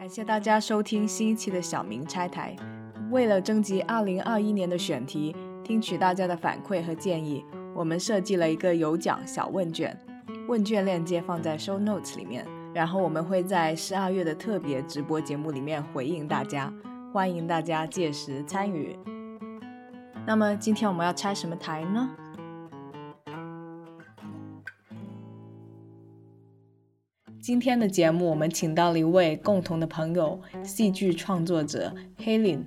感谢大家收听新一期的小明拆台。为了征集2021年的选题，听取大家的反馈和建议，我们设计了一个有奖小问卷，问卷链接放在 show notes 里面，然后我们会在12月的特别直播节目里面回应大家，欢迎大家届时参与。那么今天我们要拆什么台呢？今天的节目我们请到了一位共同的朋友，戏剧创作者 Haylin。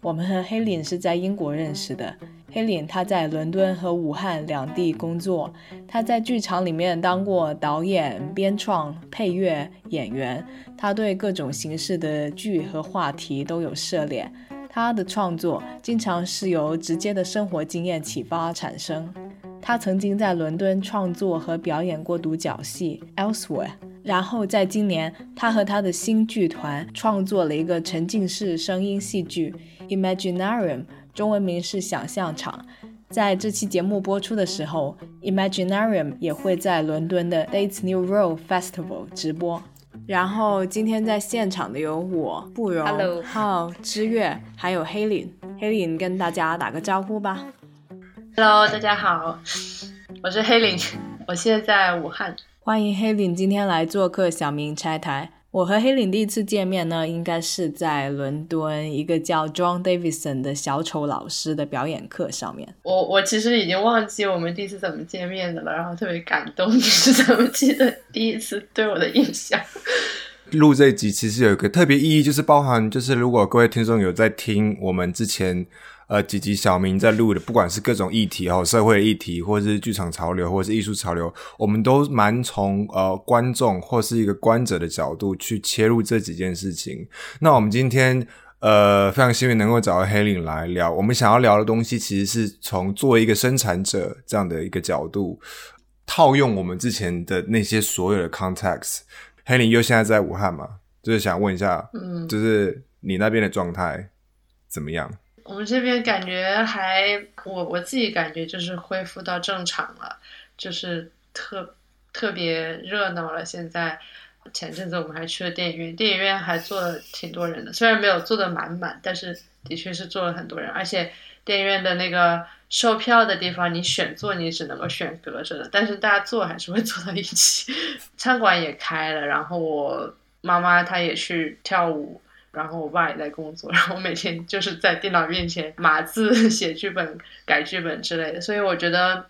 我们和 Haylin 是在英国认识的。 Haylin 她在伦敦和武汉两地工作，她在剧场里面当过导演、编创、配乐、演员，她对各种形式的剧和话题都有涉猎。她的创作经常是由直接的生活经验启发产生。她曾经在伦敦创作和表演过独角戏 Elsewhere，然后在今年，他和他的新剧团创作了一个沉浸式声音戏剧 Imaginarium， 中文名是想象场。在这期节目播出的时候， Imaginarium 也会在伦敦的 Dates New World Festival 直播。然后今天在现场的有我、不容、浩、知月，还有 Haylin。 Haylin 跟大家打个招呼吧。 Hello， 大家好，我是 Haylin， 我现在在武汉。欢迎 Haylin 今天来做客小明拆台。我和 Haylin 第一次见面呢，应该是在伦敦一个叫 Jon Davison 的小丑老师的表演课上面。我其实已经忘记我们第一次怎么见面的了，然后特别感动你是怎么记得第一次对我的印象。录这一集其实有一个特别意义，就是包含就是如果各位听众有在听我们之前几集小明在录的，不管是各种议题社会议题，或是剧场潮流，或是艺术潮流，我们都蛮从观众或是一个观者的角度去切入这几件事情。那我们今天非常幸运能够找到 Haylin 来聊，我们想要聊的东西其实是从作为一个生产者这样的一个角度，套用我们之前的那些所有的 context。 Haylin 又现在在武汉嘛，就是想问一下就是你那边的状态怎么样？我们这边感觉还，我自己感觉就是恢复到正常了，就是特别热闹了。现在前阵子我们还去了电影院，电影院还坐了挺多人的，虽然没有坐得满满，但是的确是坐了很多人。而且电影院的那个售票的地方，你选座你只能够选隔着的，但是大家坐还是会坐到一起。餐馆也开了，然后我妈妈她也去跳舞，然后我爸也在工作，然后每天就是在电脑面前码字、写剧本、改剧本之类的，所以我觉得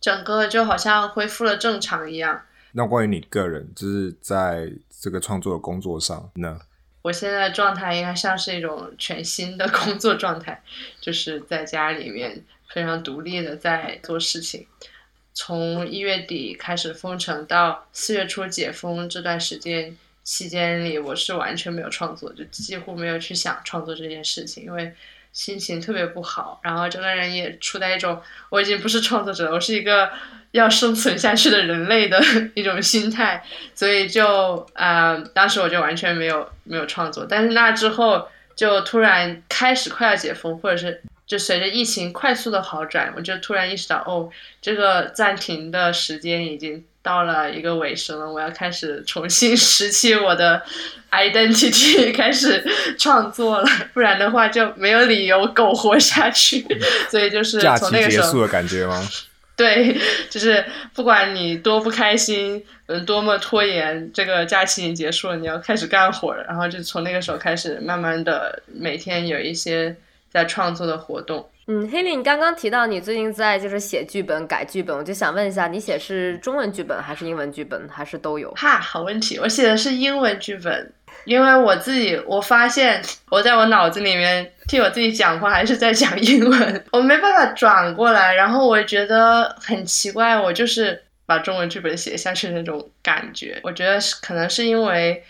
整个就好像恢复了正常一样。那关于你个人，就是在这个创作的工作上呢？我现在的状态应该像是一种全新的工作状态，就是在家里面非常独立的在做事情。从1月底开始封城到4月初解封这段时间期间里，我是完全没有创作，就几乎没有去想创作这件事情，因为心情特别不好，然后整个人也处在一种我已经不是创作者了，我是一个要生存下去的人类的一种心态，所以就当时我就完全没有创作。但是那之后就突然开始快要解封，或者是就随着疫情快速的好转，我就突然意识到，哦，这个暂停的时间已经到了一个尾声了，我要开始重新拾起我的 identity， 开始创作了，不然的话就没有理由苟活下去。所以就是从那个时候假期结束的感觉吗？对，就是不管你多不开心，多么拖延，这个假期已经结束了，你要开始干活了。然后就从那个时候开始，慢慢的每天有一些在创作的活动。Haylin， 你刚刚提到你最近在就是写剧本、改剧本，我就想问一下，你写是中文剧本还是英文剧本，还是都有？好问题，我写的是英文剧本，因为我发现我在我脑子里面替我自己讲话还是在讲英文，我没办法转过来，然后我觉得很奇怪，我就是把中文剧本写下去的那种感觉。我觉得可能是因为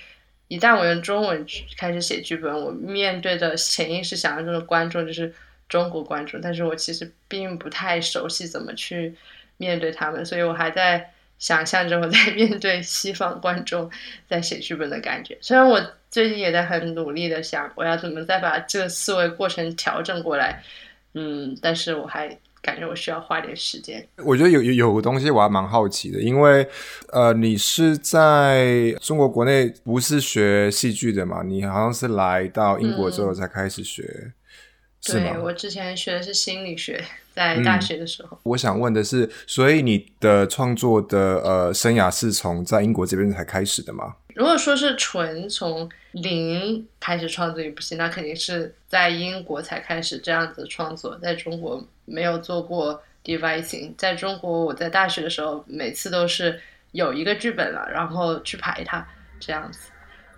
一旦我用中文开始写剧本，我面对的潜意识想象中的观众就是中国观众，但是我其实并不太熟悉怎么去面对他们，所以我还在想象着我在面对西方观众在写剧本的感觉。虽然我最近也在很努力的想我要怎么再把这个思维过程调整过来，但是我还感觉我需要花点时间。我觉得有个东西我还蛮好奇的，因为你是在中国国内不是学戏剧的嘛，你好像是来到英国之后才开始学、是吗？对，我之前学的是心理学，在大学的时候。我想问的是，所以你的创作的生涯是从在英国这边才开始的吗？如果说是纯从零开始创作一部戏，那肯定是在英国才开始这样子创作，在中国没有做过 devising。 在中国我在大学的时候每次都是有一个剧本了，然后去排它这样子，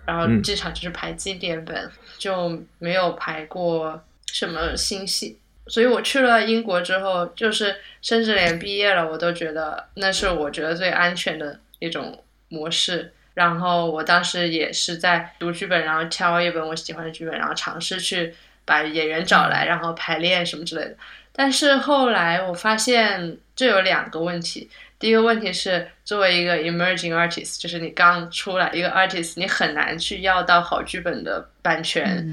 然后这场就是排经典本、就没有排过什么新戏。所以我去了英国之后，就是甚至连毕业了我都觉得那是我觉得最安全的一种模式。然后我当时也是在读剧本，然后挑一本我喜欢的剧本，然后尝试去把演员找来，然后排练什么之类的。但是后来我发现这有两个问题。第一个问题是，作为一个 emerging artist， 就是你刚出来一个 artist， 你很难去要到好剧本的版权、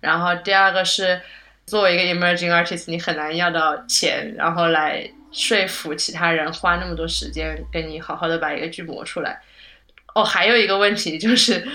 然后第二个是作为一个 emerging artist， 你很难要到钱，然后来说服其他人花那么多时间跟你好好的把一个剧磨出来。还有一个问题就是，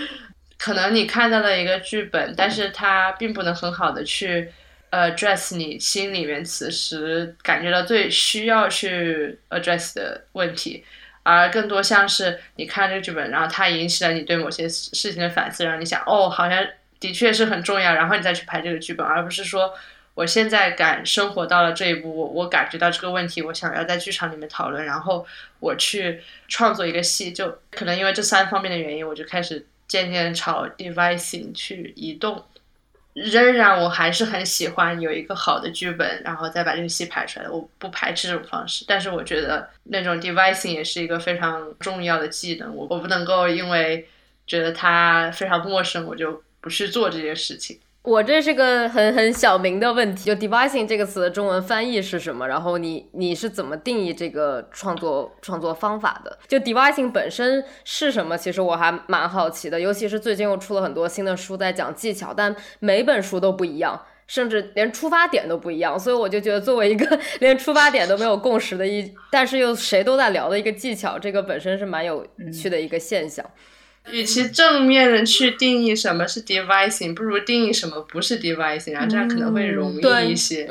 可能你看到了一个剧本，但是它并不能很好的去address 你心里面此时感觉到最需要去 address 的问题，而更多像是你看这个剧本，然后它引起了你对某些事情的反思，让你想好像的确是很重要，然后你再去排这个剧本，而不是说我现在生活到了这一步，我感觉到这个问题，我想要在剧场里面讨论，然后我去创作一个戏。就可能因为这三方面的原因，我就开始渐渐朝 devising 去移动。仍然我还是很喜欢有一个好的剧本然后再把这个戏排出来，我不排斥这种方式，但是我觉得那种 devising 也是一个非常重要的技能，我不能够因为觉得它非常陌生我就不去做这件事情。我这是个很小明的问题，就 devising 这个词的中文翻译是什么，然后你是怎么定义这个创作方法的？就 devising 本身是什么，其实我还蛮好奇的，尤其是最近又出了很多新的书在讲技巧，但每本书都不一样，甚至连出发点都不一样，所以我就觉得作为一个连出发点都没有共识的但是又谁都在聊的一个技巧，这个本身是蛮有趣的一个现象。与其正面的去定义什么是 devising， 不如定义什么不是 devising， 然后这样可能会容易一些。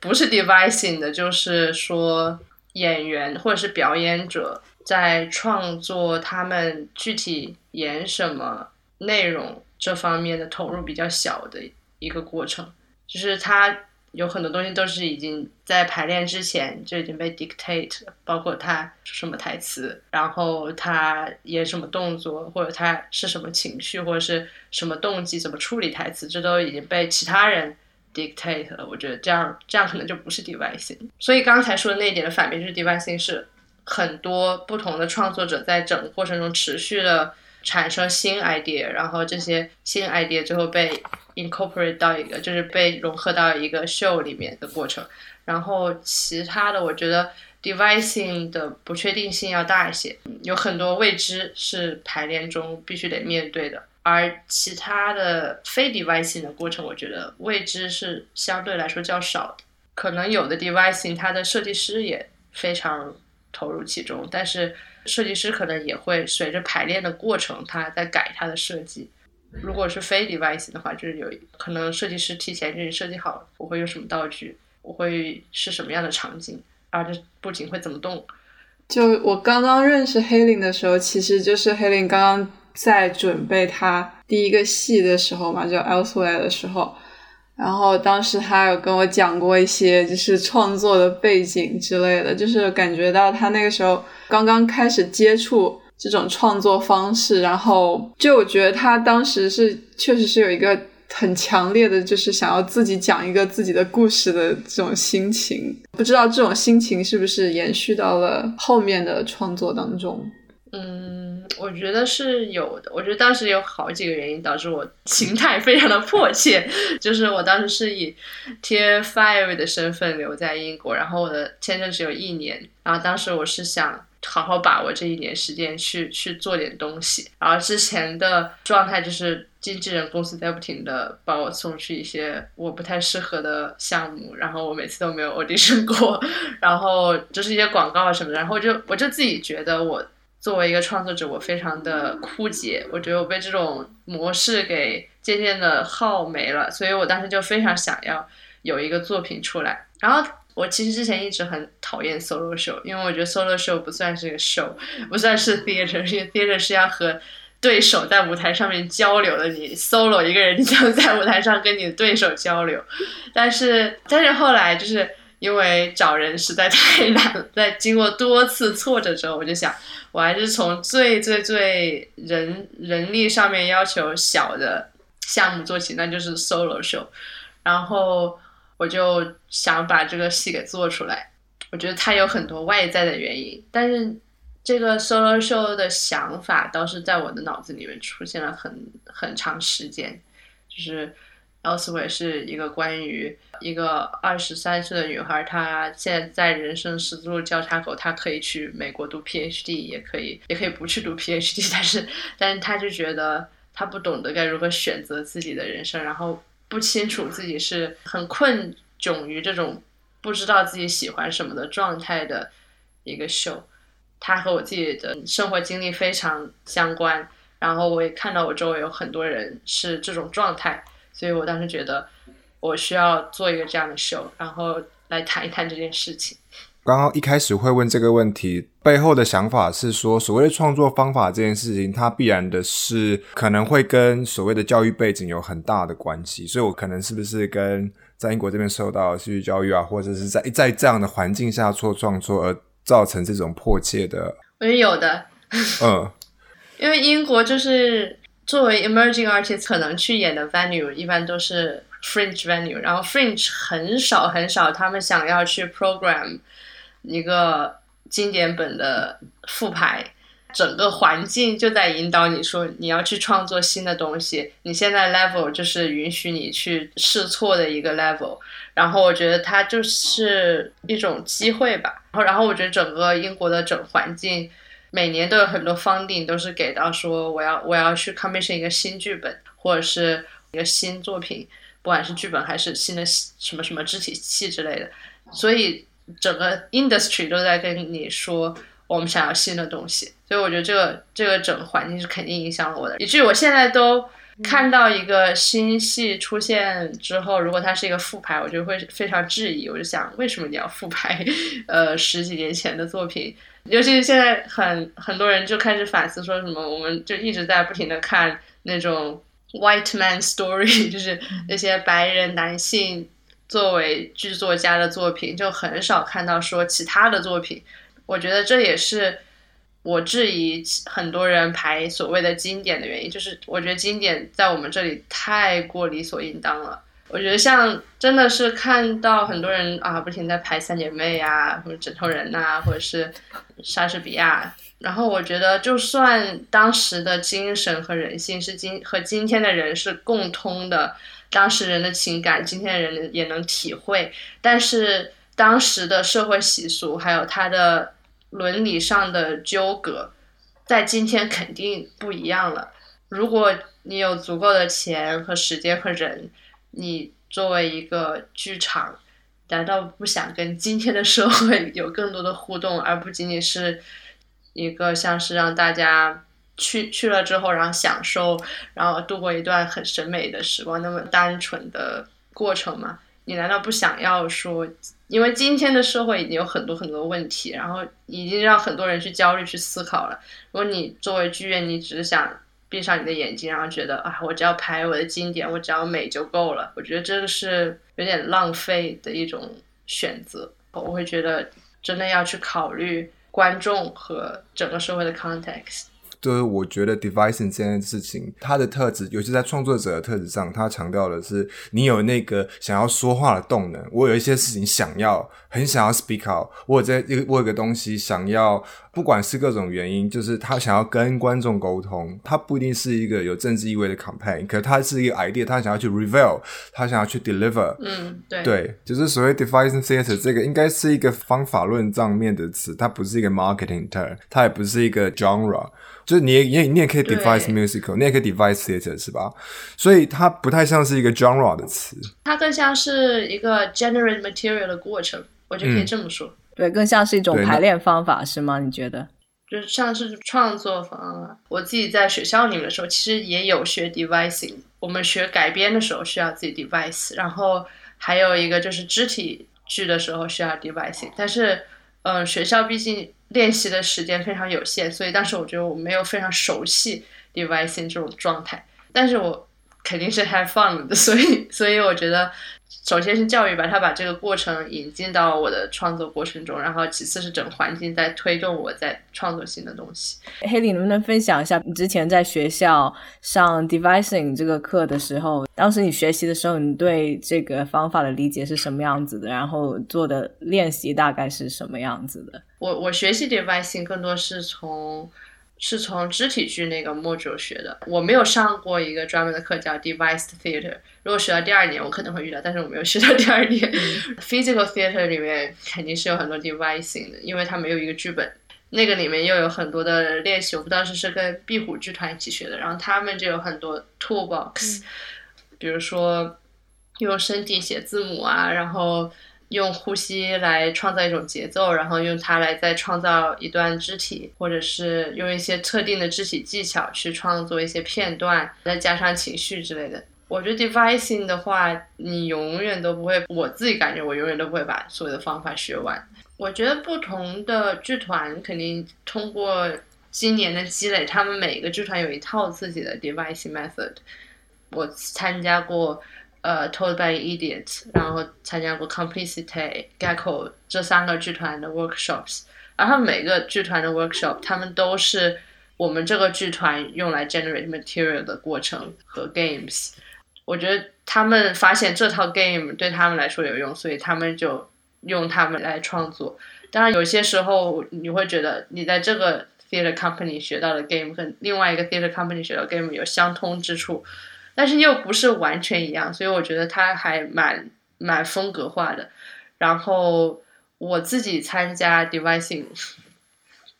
不是 devising 的就是说演员或者是表演者在创作他们具体演什么内容这方面的投入比较小的一个过程，就是他有很多东西都是已经在排练之前就已经被 dictate， 包括他什么台词，然后他演什么动作，或者他是什么情绪，或者是什么动机，怎么处理台词，这都已经被其他人 dictate 了。我觉得这样可能就不是 devising。 所以刚才说的那一点的反面就是 devising 是很多不同的创作者在整个过程中持续的产生新 idea， 然后这些新 idea 最后被 incorporate 到一个就是被融合到一个 show 里面的过程。然后其他的我觉得 devising 的不确定性要大一些，有很多未知是排练中必须得面对的，而其他的非 devising 的过程我觉得未知是相对来说较少的。可能有的 devising 它的设计师也非常投入其中，但是设计师可能也会随着排练的过程他在改他的设计。如果是非 devising 的话，就是有可能设计师提前就设计好了我会用什么道具，我会是什么样的场景，然后这布景会怎么动。就我刚刚认识 Haylin 的时候，其实就是 Haylin 刚刚在准备他第一个戏的时候嘛，就 Elsewhere 的时候，然后当时他有跟我讲过一些就是创作的背景之类的，就是感觉到他那个时候刚刚开始接触这种创作方式，然后就我觉得他当时是确实是有一个很强烈的就是想要自己讲一个自己的故事的这种心情，不知道这种心情是不是延续到了后面的创作当中。我觉得是有的。我觉得当时有好几个原因导致我心态非常的迫切，就是我当时是以 Tier 5 的身份留在英国，然后我的签证只有1年，然后当时我是想好好把握这一年时间去做点东西。然后之前的状态就是经纪人公司在不停的把我送去一些我不太适合的项目，然后我每次都没有 audition 过，然后就是一些广告什么的，然后我就自己觉得我作为一个创作者我非常的枯竭，我觉得我被这种模式给渐渐的耗没了，所以我当时就非常想要有一个作品出来。然后我其实之前一直很讨厌 solo show， 因为我觉得 solo show 不算是个 show， 不算是 theater， 因为 theater 是要和对手在舞台上面交流的，你 solo 一个人你就在舞台上跟你的对手交流。但是后来就是因为找人实在太难了，在经过多次挫折之后，我就想我还是从最最最人力上面要求小的项目做起，那就是 solo show。 然后我就想把这个戏给做出来，我觉得它有很多外在的原因，但是这个 solo show 的想法倒是在我的脑子里面出现了很长时间。就是 Elsewhere 是一个关于一个23岁的女孩，她现在在人生十字路交叉口，她可以去美国读 PhD， 也可以不去读 PhD， 但是她就觉得她不懂得该如何选择自己的人生，然后不清楚自己是很困窘于这种不知道自己喜欢什么的状态的一个秀。他和我自己的生活经历非常相关，然后我也看到我周围有很多人是这种状态，所以我当时觉得我需要做一个这样的秀，然后来谈一谈这件事情。刚刚一开始会问这个问题背后的想法是说，所谓的创作方法这件事情，它必然的是可能会跟所谓的教育背景有很大的关系，所以我可能是不是跟在英国这边受到戏剧教育啊，或者是在这样的环境下做创作而造成这种迫切的。我觉得有的因为英国就是作为 emerging artist 可能去演的 venue 一般都是 fringe venue， 然后 fringe 很少他们想要去 program 一个经典本的复排，整个环境就在引导你说你要去创作新的东西，你现在 level 就是允许你去试错的一个 level， 然后我觉得它就是一种机会吧。然后我觉得整个英国的整环境每年都有很多 funding 都是给到说我要去 commission 一个新剧本或者是一个新作品，不管是剧本还是新的什么什么肢体戏之类的，所以整个 industry 都在跟你说我们想要新的东西。所以我觉得这个整个环境是肯定影响我的，以至于我现在都看到一个新戏出现之后，如果它是一个复排，我就会非常质疑，我就想为什么你要复排十几年前的作品。尤其是现在很多人就开始反思说什么我们就一直在不停的看那种 white man story， 就是那些白人男性作为剧作家的作品，就很少看到说其他的作品。我觉得这也是我质疑很多人排所谓的经典的原因，就是我觉得经典在我们这里太过理所应当了。我觉得像真的是看到很多人啊，不停在排三姐妹啊，或者枕头人啊，或者是莎士比亚，然后我觉得就算当时的精神和人性是和今天的人是共通的，当时人的情感今天的人也能体会，但是当时的社会习俗还有他的伦理上的纠葛在今天肯定不一样了。如果你有足够的钱和时间和人，你作为一个剧场难道不想跟今天的社会有更多的互动，而不仅仅是一个像是让大家去了之后然后享受然后度过一段很审美的时光那么单纯的过程吗？你难道不想要说因为今天的社会已经有很多很多问题，然后已经让很多人去焦虑去思考了，如果你作为剧院你只是想闭上你的眼睛然后觉得啊，我只要拍我的经典我只要美就够了，我觉得这个是有点浪费的一种选择。我会觉得真的要去考虑观众和整个社会的 context。就是我觉得 devising 这件事情，它的特质，尤其在创作者的特质上，它强调的是你有那个想要说话的动能。我有一些事情很想要 speak out， 我有个东西想要，不管是各种原因，就是他想要跟观众沟通，他不一定是一个有政治意味的 campaign， 可他是一个 idea， 他想要去 reveal， 他想要去 deliver。 对，就是所谓 devising theatre， 这个应该是一个方法论上面的词，它不是一个 marketing term， 它也不是一个 genre， 就是你也可以 devise musical， 你也可以 devise theatre， 是吧？所以它不太像是一个 genre 的词，它更像是一个 generate material 的过程，我就可以这么说。对，更像是一种排练方法，是吗？你觉得？就像是创作方案。我自己在学校里面的时候，其实也有学 devising。我们学改编的时候需要自己 devise， 然后还有一个就是肢体剧的时候需要 devising。但是，学校毕竟练习的时间非常有限，所以当时我觉得我没有非常熟悉 devising 这种状态。但是我肯定是 have fun 的，所以我觉得。首先是教育吧，他把这个过程引进到我的创作过程中，然后其次是整个环境在推动我在创作新的东西。Haylin， 能不能分享一下你之前在学校上 devising 这个课的时候，当时你学习的时候，你对这个方法的理解是什么样子的？然后做的练习大概是什么样子的？我学习 devising 更多是从肢体剧那个 module 学的，我没有上过一个专门的课叫 Devised Theatre， 如果学到第二年我可能会遇到，但是我没有学到第二年。Physical Theatre 里面肯定是有很多 devising 的，因为它没有一个剧本，那个里面又有很多的练习，我们当时是跟壁虎剧团一起学的，然后他们就有很多 toolbox，比如说用身体写字母啊，然后用呼吸来创造一种节奏，然后用它来再创造一段肢体，或者是用一些特定的肢体技巧去创作一些片段，再加上情绪之类的。我觉得 devising 的话，你永远都不会，我自己感觉我永远都不会把所有的方法学完。我觉得不同的剧团肯定通过今年的积累，他们每个剧团有一套自己的 devising method。我参加过Told by an Idiot， 然后参加过 Complicité、Gecko 这三个剧团的 workshops， 然后每个剧团的 workshop 他们都是我们这个剧团用来 generate material 的过程和 games。 我觉得他们发现这套 game 对他们来说有用，所以他们就用他们来创作。当然有些时候你会觉得你在这个 theater company 学到的 game 跟另外一个 theater company 学到的 game 有相通之处，但是又不是完全一样，所以我觉得它还蛮风格化的。然后我自己参加 devising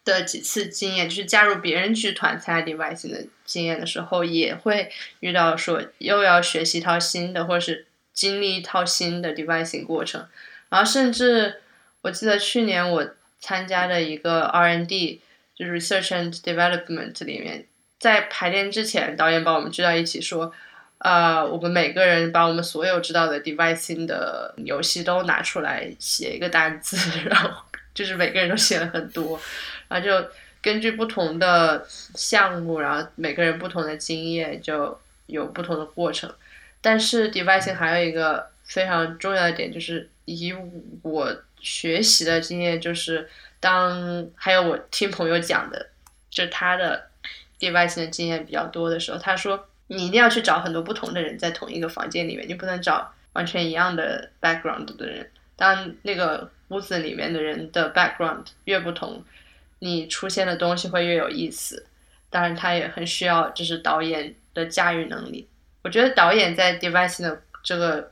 的几次经验，就是加入别人剧团参加 devising 的经验的时候，也会遇到说又要学习一套新的，或者是经历一套新的 devising 过程。然后甚至我记得去年我参加的一个 R&D， 就是 research and development 里面，在排练之前导演把我们聚到一起说我们每个人把我们所有知道的 devising 的游戏都拿出来写一个单字，然后就是每个人都写了很多，然后就根据不同的项目，然后每个人不同的经验就有不同的过程。但是 devising 还有一个非常重要的点，就是以我学习的经验，就是还有我听朋友讲的，就是他的 devising 的经验比较多的时候，他说你一定要去找很多不同的人在同一个房间里面，你不能找完全一样的 background 的人。当那个屋子里面的人的 background 越不同，你出现的东西会越有意思。当然他也很需要就是导演的驾驭能力。我觉得导演在 devising 的这个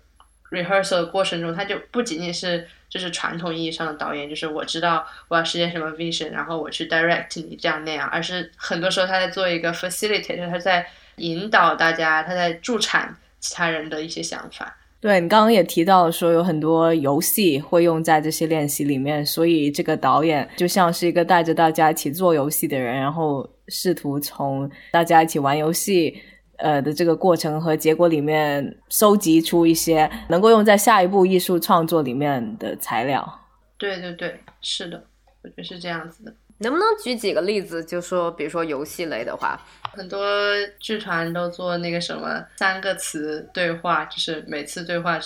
rehearsal 的过程中，他就不仅仅是就是传统意义上的导演，就是我知道我要实现什么 vision， 然后我去 direct 你这样那样，而是很多时候他在做一个 facilitator， 他在引导大家，他在助产其他人的一些想法。对，你刚刚也提到了说有很多游戏会用在这些练习里面，所以这个导演就像是一个带着大家一起做游戏的人，然后试图从大家一起玩游戏的这个过程和结果里面收集出一些能够用在下一步艺术创作里面的材料。对对对，是的，我觉得是这样子的。能不能举几个例子，就说比如说游戏类的话，很多剧团都做那个什么三个词对话，就是每次对话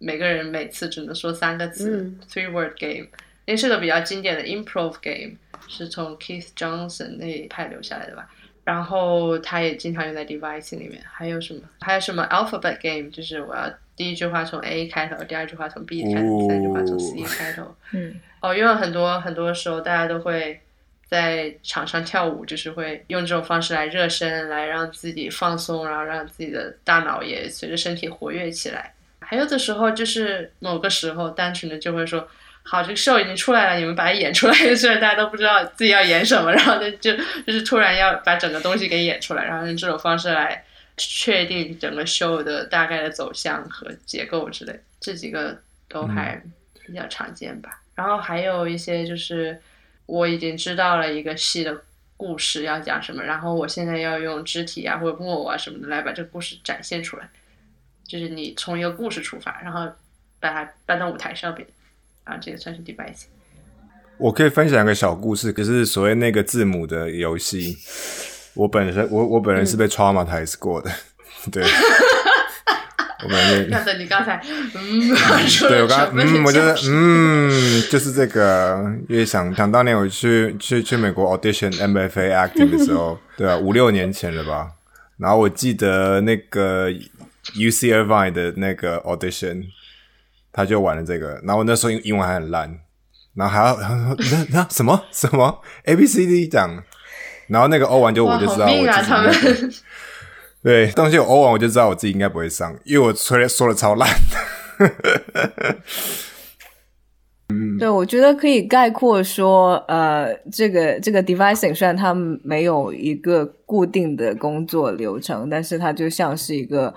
每个人每次只能说三个词， three word game，因为是个比较经典的 improv game， 是从 Keith Johnstone 那一派留下来的吧，然后他也经常用在 Devising 里面。还有什么 alphabet game， 就是我要第一句话从 A 开头，第二句话从 B 开头，第三句话从 C 开头。因为很多时候大家都会在场上跳舞，就是会用这种方式来热身，来让自己放松，然后让自己的大脑也随着身体活跃起来。还有的时候就是某个时候单纯的就会说，好，这个 show 已经出来了，你们把它演出来，虽然大家都不知道自己要演什么，然后就是突然要把整个东西给演出来，然后用这种方式来确定整个 show 的大概的走向和结构之类，这几个都还比较常见吧。然后还有一些就是我已经知道了一个戏的故事要讲什么，然后我现在要用肢体啊或者木偶啊什么的来把这个故事展现出来，就是你从一个故事出发，然后把它搬到舞台上面啊，这个算是 devising。 我可以分享一个小故事，可是所谓那个字母的游戏，我本人是被 traumatized 过的，对。看着你刚才对我刚我觉得就是这个，因为想当年我去美国 audition MFA acting 的时候，对啊，5-6年前了吧，然后我记得那个 UC Irvine 的那个 audition， 他就玩了这个，然后那时候英文还很烂，然后还要那什么 ABCD 这样，然后那个 O 完就我就知道我自己对东西我欧完我就知道我自己应该不会上，因为我说的超烂对，我觉得可以概括说这个 devising 虽然它没有一个固定的工作流程，但是它就像是一个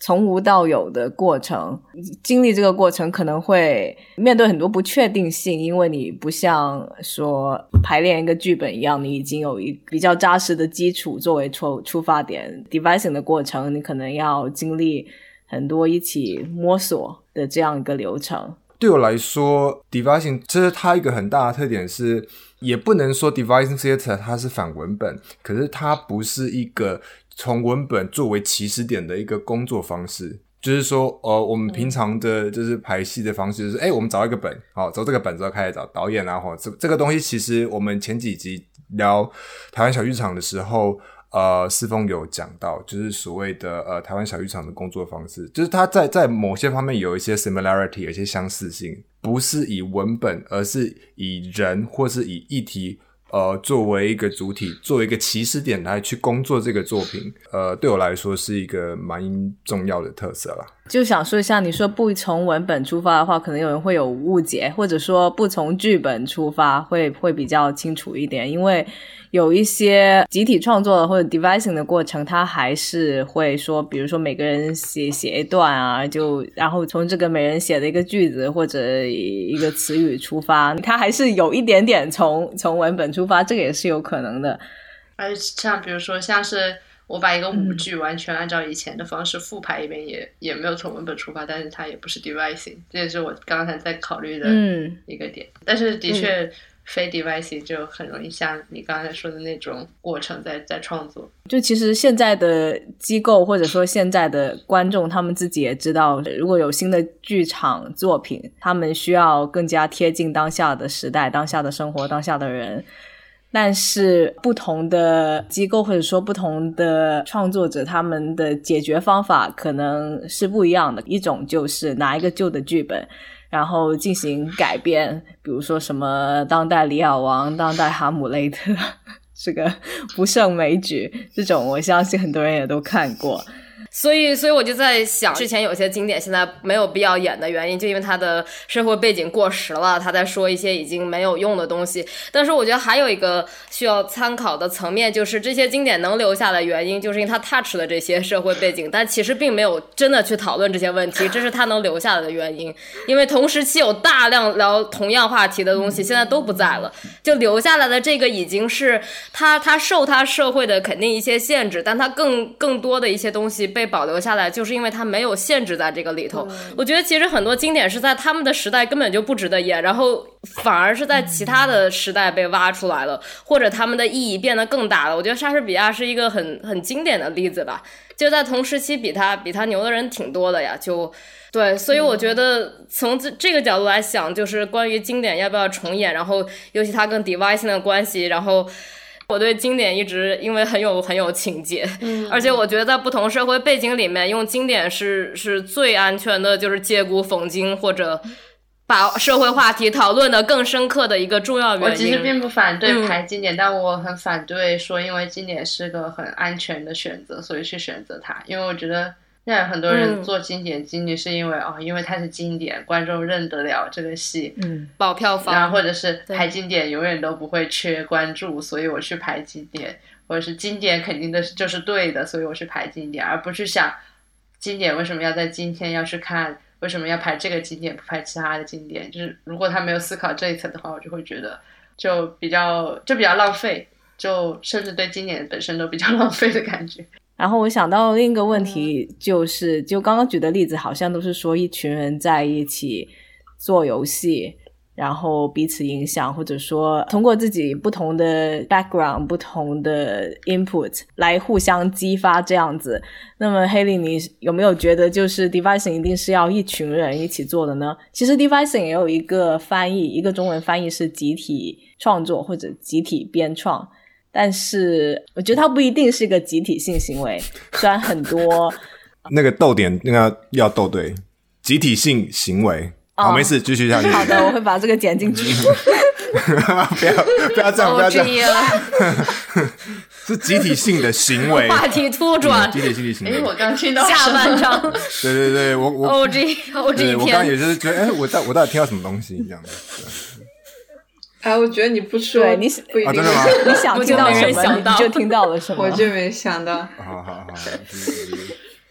从无到有的过程，经历这个过程可能会面对很多不确定性，因为你不像说排练一个剧本一样，你已经有一比较扎实的基础作为出发点。 devising 的过程你可能要经历很多一起摸索的这样一个流程。对我来说 devising 这是它一个很大的特点，是也不能说 devising theatre 它是反文本，可是它不是一个从文本作为起始点的一个工作方式，就是说我们平常的就是排戏的方式就是我们找一个本，好，找这个本之后开始找导演啊，这个东西其实我们前几集聊台湾小剧场的时候世峰有讲到，就是所谓的台湾小剧场的工作方式，就是它在某些方面有一些 similarity， 有一些相似性，不是以文本而是以人或是以议题作为一个主体，作为一个起始点来去工作这个作品，对我来说是一个蛮重要的特色啦。就想说一下，你说不从文本出发的话，可能有人会有误解，或者说不从剧本出发会比较清楚一点，因为有一些集体创作或者 devising 的过程，它还是会说，比如说每个人写一段啊，然后从这个每人写的一个句子或者一个词语出发，它还是有一点点从文本出发，这个也是有可能的。而且像比如说像是我把一个舞剧完全按照以前的方式复排一遍，也没有从文本出发，但是它也不是 devising， 这也是我刚才在考虑的一个点。但是的确非 devising 就很容易像你刚才说的那种过程在创作。就其实现在的机构或者说现在的观众他们自己也知道，如果有新的剧场作品，他们需要更加贴近当下的时代，当下的生活，当下的人。但是不同的机构或者说不同的创作者，他们的解决方法可能是不一样的，一种就是拿一个旧的剧本然后进行改编，比如说什么当代李尔王，当代哈姆雷特，这个不胜枚举，这种我相信很多人也都看过。所以我就在想，之前有些经典现在没有必要演的原因，就因为他的生活背景过时了，他在说一些已经没有用的东西。但是我觉得还有一个需要参考的层面，就是这些经典能留下的原因，就是因为他 touch 了这些社会背景，但其实并没有真的去讨论这些问题，这是他能留下的原因。因为同时期有大量聊同样话题的东西现在都不在了，就留下来的这个已经是他受他社会的肯定一些限制，但他更多的一些东西被保留下来，就是因为它没有限制在这个里头。我觉得其实很多经典是在他们的时代根本就不值得演，然后反而是在其他的时代被挖出来了，或者他们的意义变得更大了。我觉得莎士比亚是一个很经典的例子吧，就在同时期比他牛的人挺多的呀，就对，所以我觉得从这个角度来想，就是关于经典要不要重演，然后尤其它跟 devising 的关系，然后我对经典一直因为很有情结，而且我觉得在不同社会背景里面用经典是最安全的，就是借古讽今或者把社会话题讨论的更深刻的一个重要原因。我其实并不反对排经典，但我很反对说因为经典是个很安全的选择，所以去选择它，因为我觉得现在很多人做经典，仅仅是因为因为它是经典，观众认得了这个戏，保票房，然后或者是排经典永远都不会缺关注，所以我去排经典，或者是经典肯定的就是对的，所以我去排经典，而不去想经典为什么要在今天要去看，为什么要排这个经典不排其他的经典，就是如果他没有思考这一层的话，我就会觉得就比较浪费，就甚至对经典本身都比较浪费的感觉。然后我想到另一个问题，就是就刚刚举的例子好像都是说一群人在一起做游戏，然后彼此影响，或者说通过自己不同的 background 不同的 input 来互相激发这样子。那么 Haylin 你有没有觉得就是 devising 一定是要一群人一起做的呢？其实 devising 也有一个翻译，一个中文翻译是集体创作或者集体编创，但是我觉得它不一定是一个集体性行为，虽然很多那个逗点那个要逗对，集体性行为。好，没事，继续下去。好的，我会把这个剪进去。不要这样，不要这样。是集体性的行为。话题突转。集体性的行为。我刚听到下半场。对对对，我 OG 我刚也是觉得，我到底听到什么东西这样子。哎，我觉得你不说，你不一定。真的吗？你想听到什么，你就听到了什么。我就没想到。好。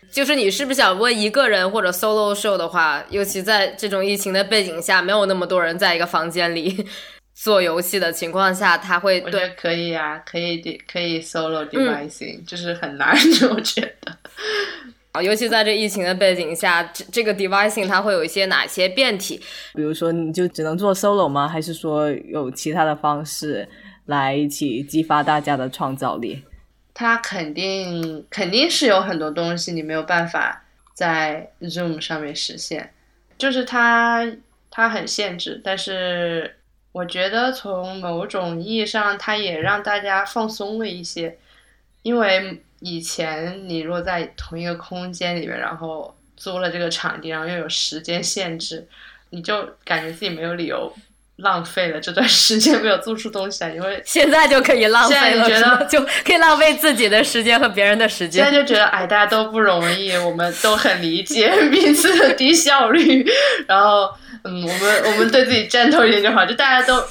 就是你是不是想问一个人或者 solo show 的话，尤其在这种疫情的背景下，没有那么多人在一个房间里做游戏的情况下，他会对，我觉得可以啊，可以 solo devising，就是很难，我觉得。尤其在这疫情的背景下，这个 devising 它会有一些哪些变体？比如说，你就只能做 solo 吗？还是说有其他的方式来一起激发大家的创造力？它肯定是有很多东西你没有办法在 Zoom 上面实现，就是它很限制，但是我觉得从某种意义上它也让大家放松了一些，因为以前你若在同一个空间里面，然后租了这个场地，然后又有时间限制，你就感觉自己没有理由浪费了这段时间没有做出东西来，因为现在就可以浪费了，现在觉得就可以浪费自己的时间和别人的时间。现在就觉得大家都不容易，我们都很理解彼此的低效率，然后我们对自己战斗一点就好，就大家都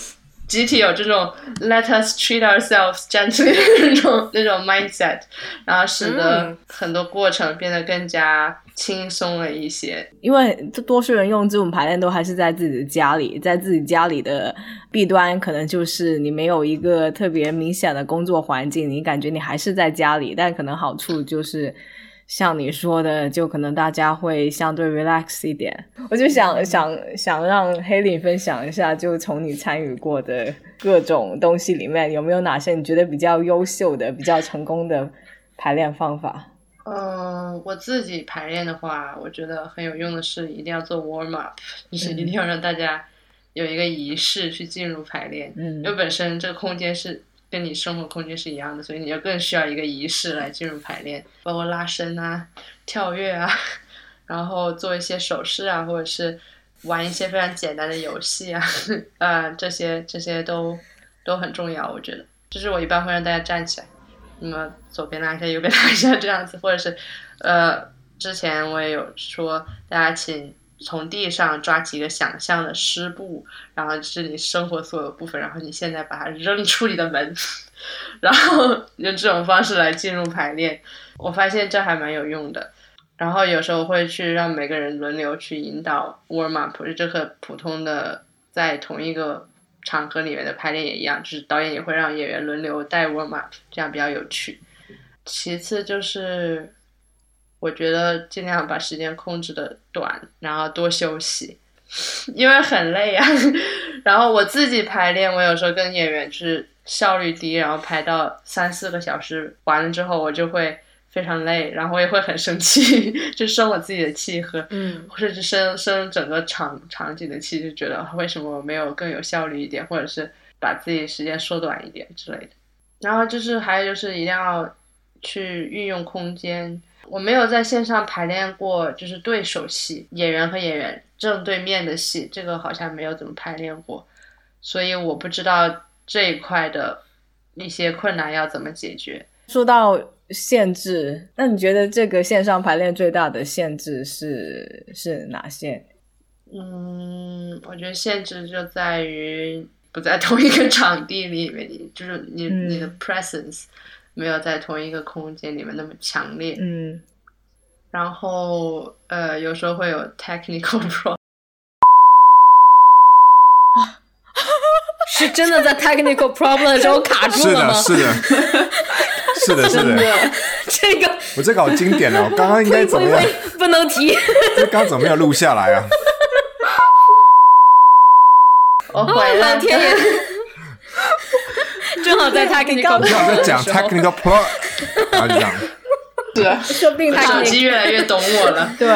集体有这种 let us treat ourselves gently 的那种 mindset， 然后使得很多过程变得更加轻松了一些。因为多数人用这种排练都还是在自己的家里，在自己家里的弊端可能就是你没有一个特别明显的工作环境，你感觉你还是在家里，但可能好处就是像你说的，就可能大家会相对 relax 一点。我就想让 Haylin 分享一下，就从你参与过的各种东西里面，有没有哪些你觉得比较优秀的、比较成功的排练方法？我自己排练的话，我觉得很有用的是一定要做 warm up， 就是一定要让大家有一个仪式去进入排练，因为本身这个空间是跟你生活空间是一样的，所以你就更需要一个仪式来进入排练，包括拉伸啊、跳跃啊，然后做一些手势啊，或者是玩一些非常简单的游戏啊，这些都很重要。我觉得就是我一般会让大家站起来，那么左边拉一下右边拉一下这样子，或者是之前我也有说大家请从地上抓几个想象的湿布，然后是你生活所有部分，然后你现在把它扔出你的门，然后用这种方式来进入排练，我发现这还蛮有用的。然后有时候会去让每个人轮流去引导 warm up， 这和普通的在同一个场合里面的排练也一样，就是导演也会让演员轮流带 warm up， 这样比较有趣。其次就是我我觉得尽量把时间控制的短，然后多休息，因为很累啊。然后我自己排练，我有时候跟演员是效率低，然后排到3-4个小时完了之后我就会非常累，然后我也会很生气，就生我自己的气和甚至生整个场景的气，就觉得为什么我没有更有效率一点，或者是把自己时间缩短一点之类的。然后就是还有就是一定要去运用空间。我没有在线上排练过就是对手戏，演员和演员正对面的戏，这个好像没有怎么排练过，所以我不知道这一块的一些困难要怎么解决。说到限制，那你觉得这个线上排练最大的限制是哪些？我觉得限制就在于不在同一个场地里面，就是你的 presence 没有在同一个空间里面那么强烈。然后有时候会有 technical problem。 是真的在 technical problem 的时候卡住了吗？是的，我这个好经典哦，刚刚应该怎么样？不能提。这刚怎么没有录下来啊？我回来了，天爷！正好在 technical， 正好在讲 technical pro， 然后就这样。说不定手机越来越懂我了。对，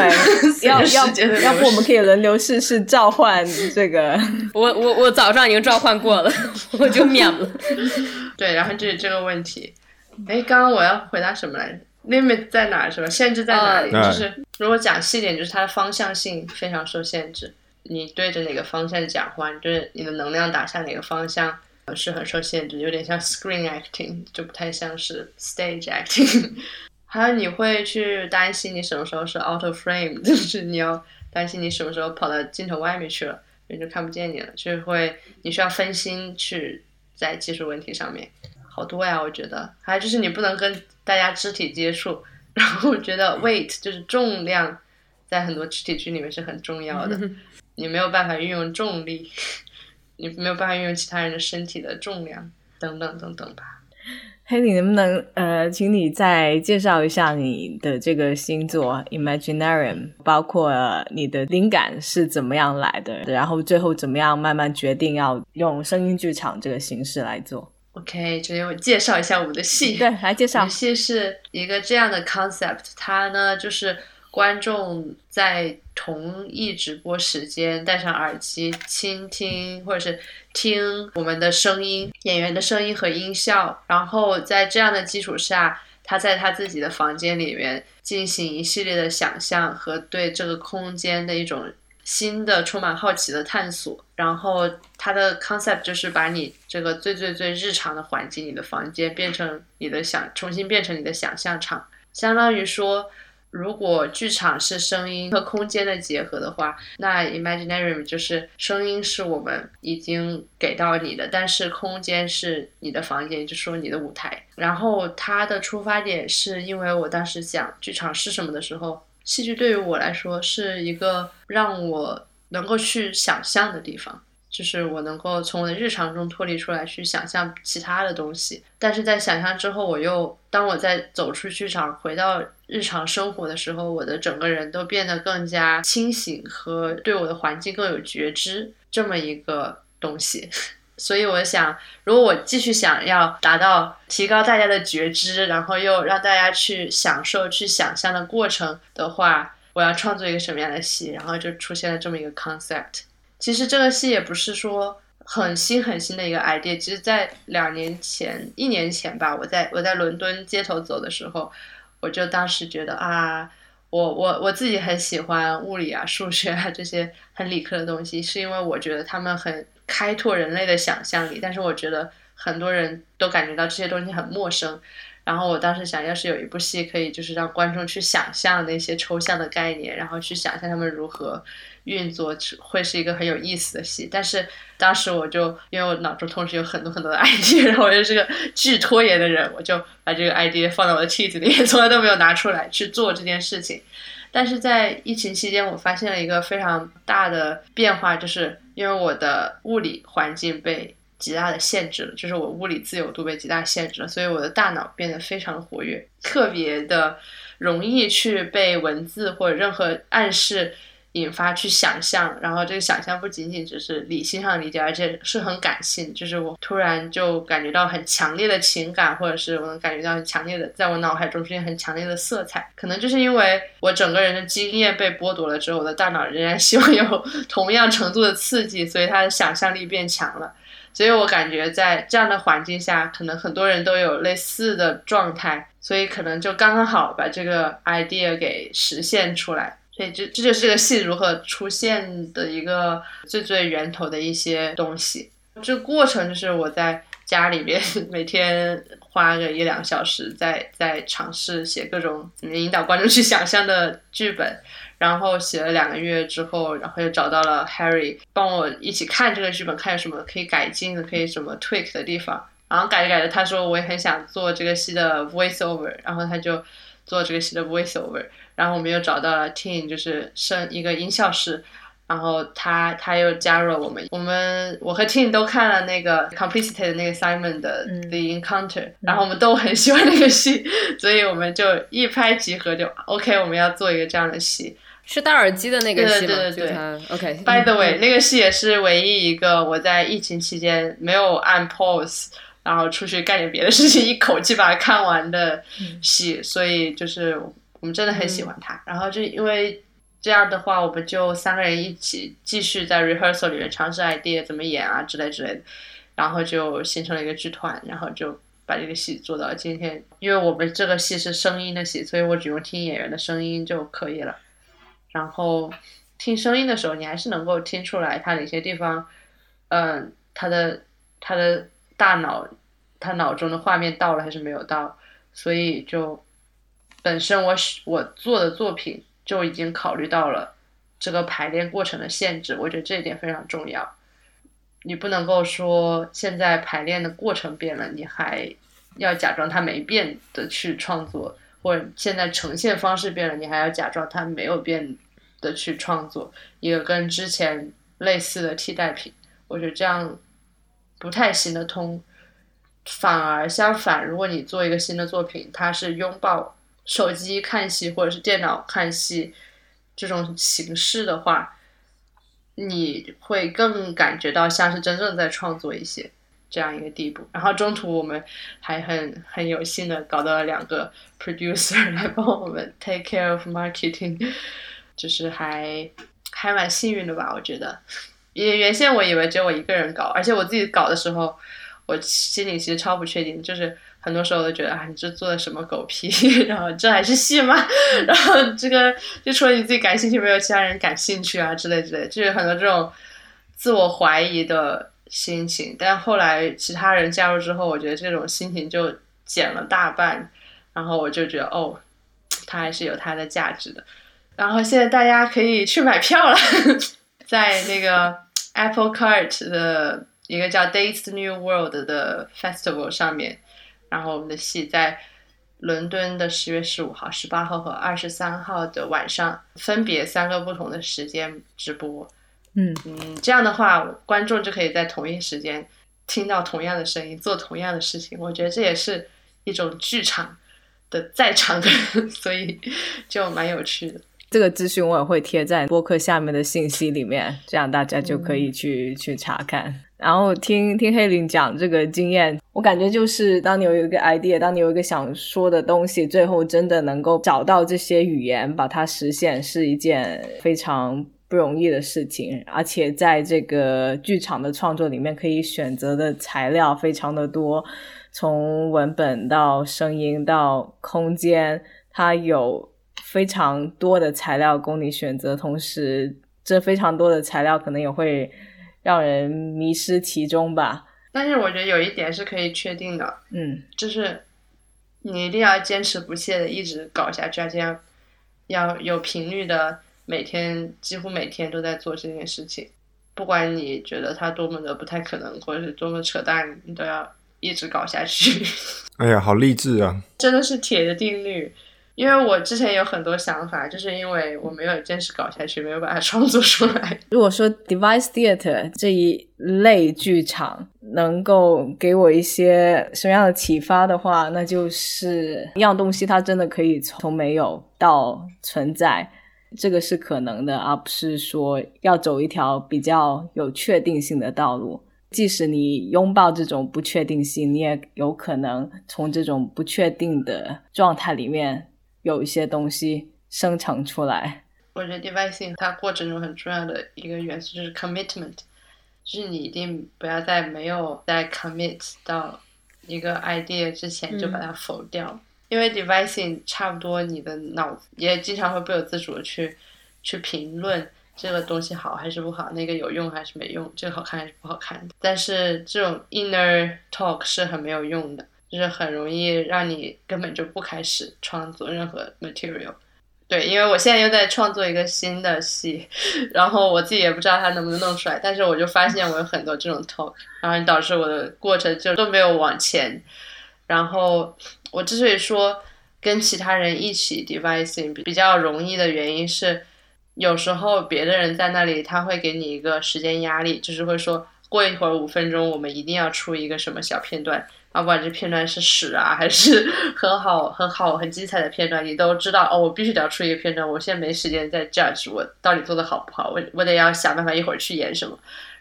要不我们可以轮流试试召唤这个。我早上已经召唤过了，我就免了。对，然后就是这个问题。哎，刚刚我要回答什么来着？ limit 在哪是吧？限制在哪里？就是如果讲细点，就是它的方向性非常受限制。你对着哪个方向讲话，就是你的能量打向哪个方向，是很受限制，有点像 screen acting， 就不太像是 stage acting。还有你会去担心你什么时候是 out of frame， 就是你要担心你什么时候跑到镜头外面去了，人就看不见你了，就会你需要分心去在技术问题上面。好多呀，我觉得还有就是你不能跟大家肢体接触，然后我觉得 weight 就是重量在很多肢体剧里面是很重要的，你没有办法运用重力，你没有办法运用其他人的身体的重量等等等等吧。Haylin，能不能请你再介绍一下你的这个新作 Imaginarium， 包括你的灵感是怎么样来的，然后最后怎么样慢慢决定要用声音剧场这个形式来做。OK， 就给我介绍一下我们的戏。对，来介绍。我们戏是一个这样的 concept， 它呢就是观众在同一直播时间戴上耳机倾听或者是听我们的声音，演员的声音和音效，然后在这样的基础下，他在他自己的房间里面进行一系列的想象和对这个空间的一种新的充满好奇的探索。然后它的 concept 就是把你这个最最最日常的环境，你的房间变成你的重新变成你的想象场。相当于说如果剧场是声音和空间的结合的话，那 Imaginarium 就是声音是我们已经给到你的，但是空间是你的房间，也就是说你的舞台。然后它的出发点是因为我当时讲剧场是什么的时候，戏剧对于我来说是一个让我能够去想象的地方，就是我能够从我的日常中脱离出来去想象其他的东西。但是在想象之后，当我在走出剧场回到日常生活的时候，我的整个人都变得更加清醒和对我的环境更有觉知，这么一个东西。所以我想，如果我继续想要达到提高大家的觉知，然后又让大家去享受去想象的过程的话，我要创作一个什么样的戏，然后就出现了这么一个 concept。 其实这个戏也不是说很新的一个 idea， 其实在1年前吧，我在伦敦街头走的时候，我就当时觉得啊，我自己很喜欢物理啊数学啊这些很理科的东西，是因为我觉得他们很开拓人类的想象力，但是我觉得很多人都感觉到这些东西很陌生。然后我当时想，要是有一部戏可以就是让观众去想象那些抽象的概念，然后去想象他们如何运作，会是一个很有意思的戏。但是当时我就因为我脑中同时有很多很多的 idea， 然后我就是个巨拖延的人，我就把这个 idea 放到我的梯子里，从来都没有拿出来去做这件事情。但是在疫情期间，我发现了一个非常大的变化，就是因为我的物理环境被极大的限制了，就是我物理自由度被极大限制了，所以我的大脑变得非常活跃，特别的容易去被文字或者任何暗示引发去想象，然后这个想象不仅仅只是理性上理解，而且是很感性，就是我突然就感觉到很强烈的情感，或者是我能感觉到很强烈的，在我脑海中出现很强烈的色彩。可能就是因为我整个人的经验被剥夺了之后，我的大脑仍然希望有同样程度的刺激，所以它的想象力变强了。所以我感觉在这样的环境下，可能很多人都有类似的状态，所以可能就刚刚好把这个 idea 给实现出来。所以这就是这个戏如何出现的一个最最源头的一些东西。这个过程就是我在家里面每天花个1-2小时在尝试写各种引导观众去想象的剧本，然后写了2个月之后，然后又找到了 Harry 帮我一起看这个剧本，看有什么可以改进的，可以什么 tweak 的地方。然后改着改着他说我也很想做这个戏的 voiceover， 然后他就做这个戏的 voiceover， 然后我们又找到了 team， 就是一个音效师，然后他又加入了我和 team 都看了那个 Complicité 的那个 Simon 的 The Encounter，然后我们都很喜欢那个戏，所以我们就一拍即合，就 OK 我们要做一个这样的戏。是戴耳机的那个戏吗？对对对对 OK by the way， 那个戏也是唯一一个我在疫情期间没有按 pause然后出去干点别的事情一口气把它看完的戏，所以就是我们真的很喜欢它。然后就因为这样的话，我们就3个人一起继续在 rehearsal 里面尝试 idea 怎么演啊之类的，然后就形成了一个剧团，然后就把这个戏做到今天。因为我们这个戏是声音的戏，所以我只用听演员的声音就可以了，然后听声音的时候你还是能够听出来他哪些地方他的大脑他脑中的画面到了还是没有到，所以就本身我做的作品就已经考虑到了这个排练过程的限制，我觉得这一点非常重要。你不能够说现在排练的过程变了，你还要假装它没变的去创作，或者现在呈现方式变了，你还要假装它没有变的去创作一个跟之前类似的替代品，我觉得这样不太行得通。反而相反，如果你做一个新的作品，它是拥抱手机看戏或者是电脑看戏这种形式的话，你会更感觉到像是真正在创作一些这样一个地步。然后中途我们还很有幸的搞到了2个 producer 来帮我们 take care of marketing， 就是还蛮幸运的吧，我觉得。因为原先我以为只有我一个人搞，而且我自己搞的时候我心里其实超不确定，就是很多时候我都觉得你这做的什么狗屁，然后这还是戏吗，然后这个就除了你自己感兴趣没有其他人感兴趣啊之类的，就是很多这种自我怀疑的心情。但后来其他人加入之后，我觉得这种心情就减了大半，然后我就觉得哦，它还是有它的价值的。然后现在大家可以去买票了在那个 Apple Card 的一个叫 Dates New World 的 Festival 上面，然后我们的戏在伦敦的10月15号、18号和23号的晚上分别3个不同的时间直播。这样的话观众就可以在同一时间听到同样的声音，做同样的事情，我觉得这也是一种剧场的在场感，所以就蛮有趣的。这个资讯我也会贴在播客下面的信息里面，这样大家就可以去查看。然后听Haylin讲这个经验，我感觉就是当你有一个 idea， 当你有一个想说的东西，最后真的能够找到这些语言把它实现，是一件非常不容易的事情。而且在这个剧场的创作里面，可以选择的材料非常的多，从文本到声音到空间，它有非常多的材料供你选择，同时这非常多的材料可能也会让人迷失其中吧。但是我觉得有一点是可以确定的，就是你一定要坚持不懈的一直搞下去，而且要有频率的，每天几乎每天都在做这件事情，不管你觉得它多么的不太可能或者是多么扯淡，你都要一直搞下去哎呀好励志啊，真的是铁的定律。因为我之前有很多想法，就是因为我没有坚持搞下去，没有把它创作出来。如果说 Devising Theatre 这一类剧场能够给我一些什么样的启发的话，那就是一样东西它真的可以从没有到存在，这个是可能的，而不是说要走一条比较有确定性的道路。即使你拥抱这种不确定性，你也有可能从这种不确定的状态里面有一些东西生成出来。我觉得 devising 它过程中很重要的一个元素就是 commitment， 就是你一定不要在没有在 commit 到一个 idea 之前就把它否掉，因为 devising 差不多你的脑子也经常会不由自主的去评论这个东西好还是不好，那个有用还是没用，这个好看还是不好看，但是这种 inner talk 是很没有用的，就是很容易让你根本就不开始创作任何 material。 对，因为我现在又在创作一个新的戏，然后我自己也不知道它能不能弄出来，但是我就发现我有很多这种 talk， 然后导致我的过程就都没有往前。然后我之所以说跟其他人一起 devising 比较容易的原因是，有时候别的人在那里他会给你一个时间压力，就是会说过一会儿5分钟我们一定要出一个什么小片段，不管这片段是屎啊还是很好很精彩的片段，你都知道哦，我必须得要出一个片段，我现在没时间再 judge 我到底做的好不好，我得要想办法一会儿去演什么，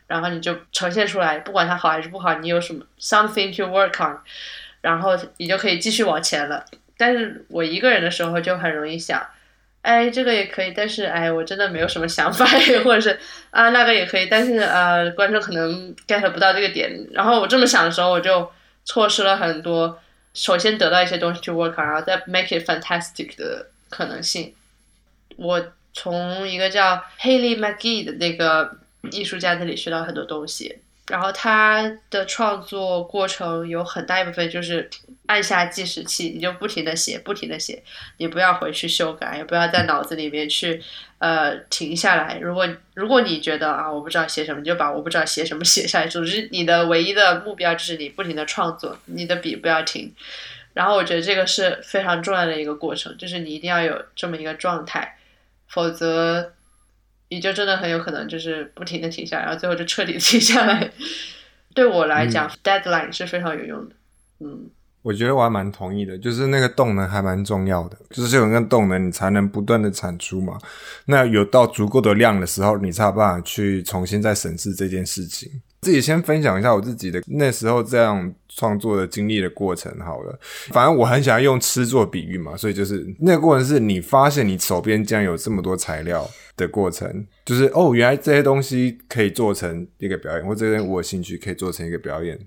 然后你就呈现出来，不管它好还是不好，你有什么 something to work on， 然后你就可以继续往前了。但是我一个人的时候就很容易想，哎，这个也可以，但是哎，我真的没有什么想法，或者是啊，那个也可以，但是观众可能 get 不到这个点。然后我这么想的时候，我就错失了很多，首先得到一些东西去 work on， 然后再 make it fantastic 的可能性。我从一个叫 Haley McGee 的那个艺术家那里学到很多东西，然后他的创作过程有很大一部分就是按下计时器，你就不停的写，你不要回去修改，也不要在脑子里面去停下来。如果你觉得啊我不知道写什么，你就把我不知道写什么写下来，就是你的唯一的目标就是你不停的创作，你的笔不要停。然后我觉得这个是非常重要的一个过程，就是你一定要有这么一个状态，否则你就真的很有可能就是不停的停下来，然后最后就彻底停下来。对我来讲deadline 是非常有用的。我觉得我还蛮同意的，就是那个动能还蛮重要的，就是有那个动能你才能不断的产出嘛，那有到足够的量的时候你才有办法去重新再审视这件事情。自己先分享一下我自己的那时候这样创作的经历的过程好了。反正我很喜欢用吃做比喻嘛，所以就是那个过程是你发现你手边竟然有这么多材料的过程，就是哦，原来这些东西可以做成一个表演，或者这些我有兴趣可以做成一个表演。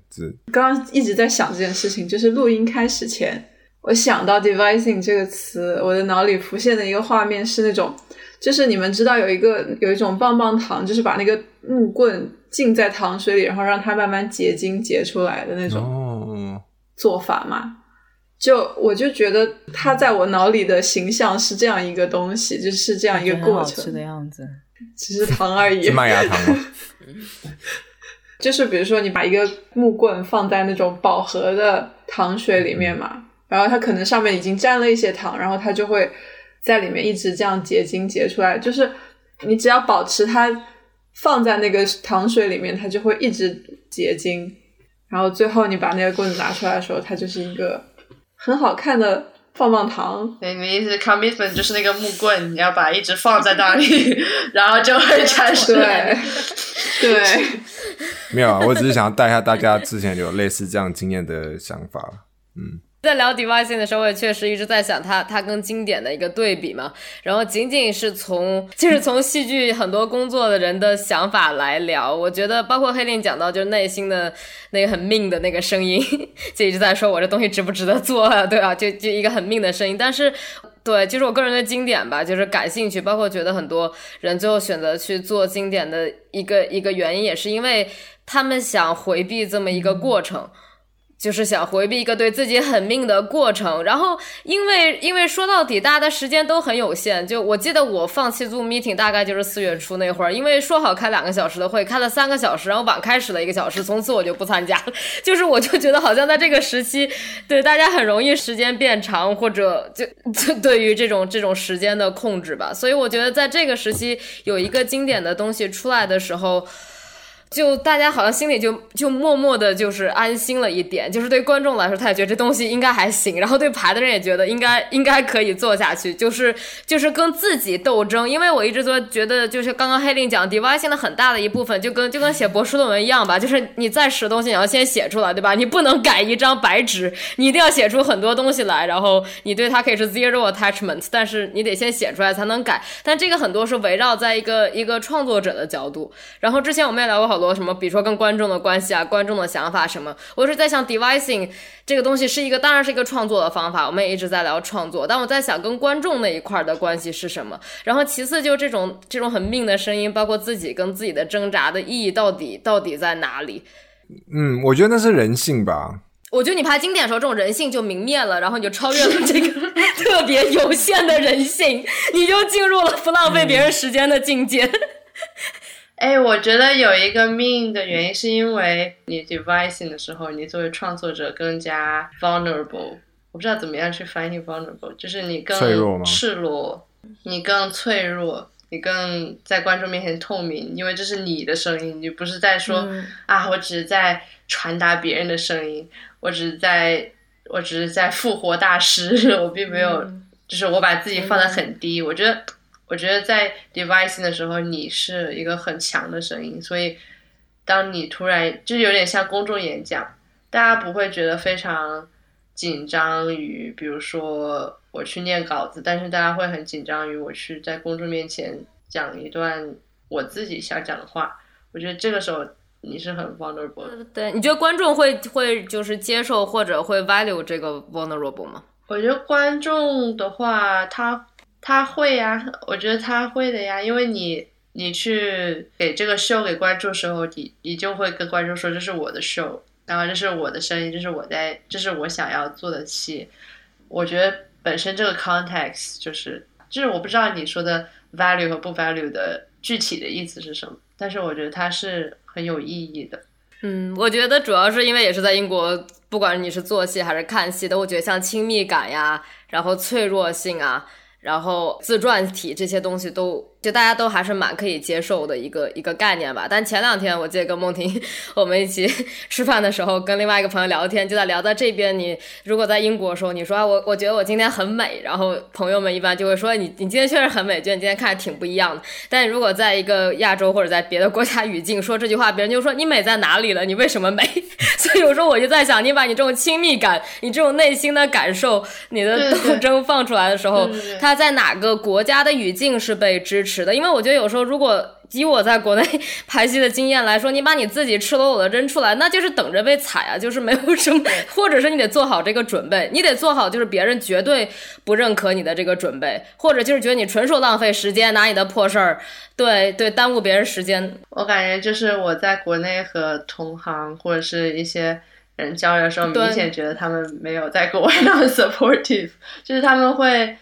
刚刚一直在想这件事情，就是录音开始前我想到 devising 这个词，我的脑里浮现的一个画面是那种，就是你们知道有一种棒棒糖，就是把那个木棍浸在糖水里，然后让它慢慢结晶结出来的那种做法嘛。我就觉得它在我脑里的形象是这样一个东西，就是这样一个过程，好吃的样子，只是糖而已。是麦芽糖吗？就是比如说你把一个木棍放在那种饱和的糖水里面嘛，然后它可能上面已经沾了一些糖，然后它就会在里面一直这样结晶结出来，就是你只要保持它放在那个糖水里面，它就会一直结晶，然后最后你把那个棍子拿出来的时候，它就是一个很好看的棒棒糖。对，你的意思 commitment 就是那个木棍，你要把一直放在那里，然后就会产生。对，没有啊，我只是想要带一下大家之前有类似这样经验的想法。在聊 devising 的时候，我也确实一直在想它跟经典的一个对比嘛。然后仅仅是从戏剧很多工作的人的想法来聊，我觉得包括Haylin讲到就是内心的那个很命的那个声音，就一直在说我这东西值不值得做啊，对啊，就一个很命的声音。但是对，就是我个人的经典吧，就是感兴趣，包括觉得很多人最后选择去做经典的一个原因，也是因为他们想回避这么一个过程。就是想回避一个对自己很命的过程。然后因为说到底大家的时间都很有限，就我记得我放弃 Zoom meeting 大概就是4月初那会儿，因为说好开2个小时的会，开了3个小时，然后晚开始了1个小时，从此我就不参加了。就是我就觉得好像在这个时期，对，大家很容易时间变长，或者就对于这种时间的控制吧。所以我觉得在这个时期有一个经典的东西出来的时候，就大家好像心里就默默的就是安心了一点，就是对观众来说他也觉得这东西应该还行，然后对排的人也觉得应该可以做下去，就是跟自己斗争。因为我一直都觉得就是刚刚Haylin讲 Devising 的很大的一部分就跟写博士论文一样吧，就是你再识东西你要先写出来，对吧？你不能改一张白纸，你一定要写出很多东西来，然后你对它可以是 zero attachment， 但是你得先写出来才能改。但这个很多是围绕在一个创作者的角度。然后之前我们也聊过好多什么，比如说跟观众的关系啊，观众的想法什么。我是在想 Devising 这个东西当然是一个创作的方法，我们也一直在聊创作，但我在想跟观众那一块的关系是什么。然后其次就这种很命的声音，包括自己跟自己的挣扎的意义到底在哪里。嗯，我觉得那是人性吧。我觉得你拍经典的时候这种人性就明灭了，然后你就超越了这个特别有限的人性，你就进入了不浪费别人时间的境界。哎，我觉得有一个命的原因是因为你 devising 的时候，你作为创作者更加 vulnerable， 我不知道怎么样去翻译 vulnerable， 就是你更赤裸，你更脆弱，你更在观众面前透明，因为这是你的声音，你不是在说、我只是在传达别人的声音，我只是在复活大师，我并没有、就是我把自己放得很低。我觉得在 devising 的时候，你是一个很强的声音，所以当你突然就有点像公众演讲，大家不会觉得非常紧张于，比如说我去念稿子，但是大家会很紧张于我去在公众面前讲一段我自己想讲的话。我觉得这个时候你是很 vulnerable。对，你觉得观众会就是接受或者会 value 这个 vulnerable 吗？我觉得观众的话，他会呀，我觉得他会的呀，因为你去给这个秀给观众的时候，你就会跟观众说这是我的秀，然后这是我的声音，这是我想要做的戏。我觉得本身这个 context 就是我不知道你说的 value 和不 value 的具体的意思是什么，但是我觉得它是很有意义的。嗯，我觉得主要是因为也是在英国，不管你是做戏还是看戏的，我觉得像亲密感呀，然后脆弱性啊，然后自传体这些东西就大家都还是蛮可以接受的一个概念吧。但前2天我记得跟孟婷我们一起吃饭的时候，跟另外一个朋友聊天，就在聊到这边，你如果在英国的时候你说、我觉得我今天很美，然后朋友们一般就会说你今天确实很美，觉得你今天看着挺不一样的。但如果在一个亚洲或者在别的国家语境说这句话，别人就说你美在哪里了，你为什么美？所以有时候我就在想，你把你这种亲密感，你这种内心的感受，你的斗争放出来的时候，对，它在哪个国家的语境是被支持的。因为我觉得有时候，如果以我在国内排戏的经验来说，你把你自己赤裸裸的扔出来，那就是等着被踩啊，就是没有什么，或者是你得做好这个准备，你得做好就是别人绝对不认可你的这个准备，或者就是觉得你纯属浪费时间，拿你的破事儿，对，耽误别人时间。我感觉就是我在国内和同行或者是一些人交流的时候，明显觉得他们没有在国外那么 supportive， 就是他们会。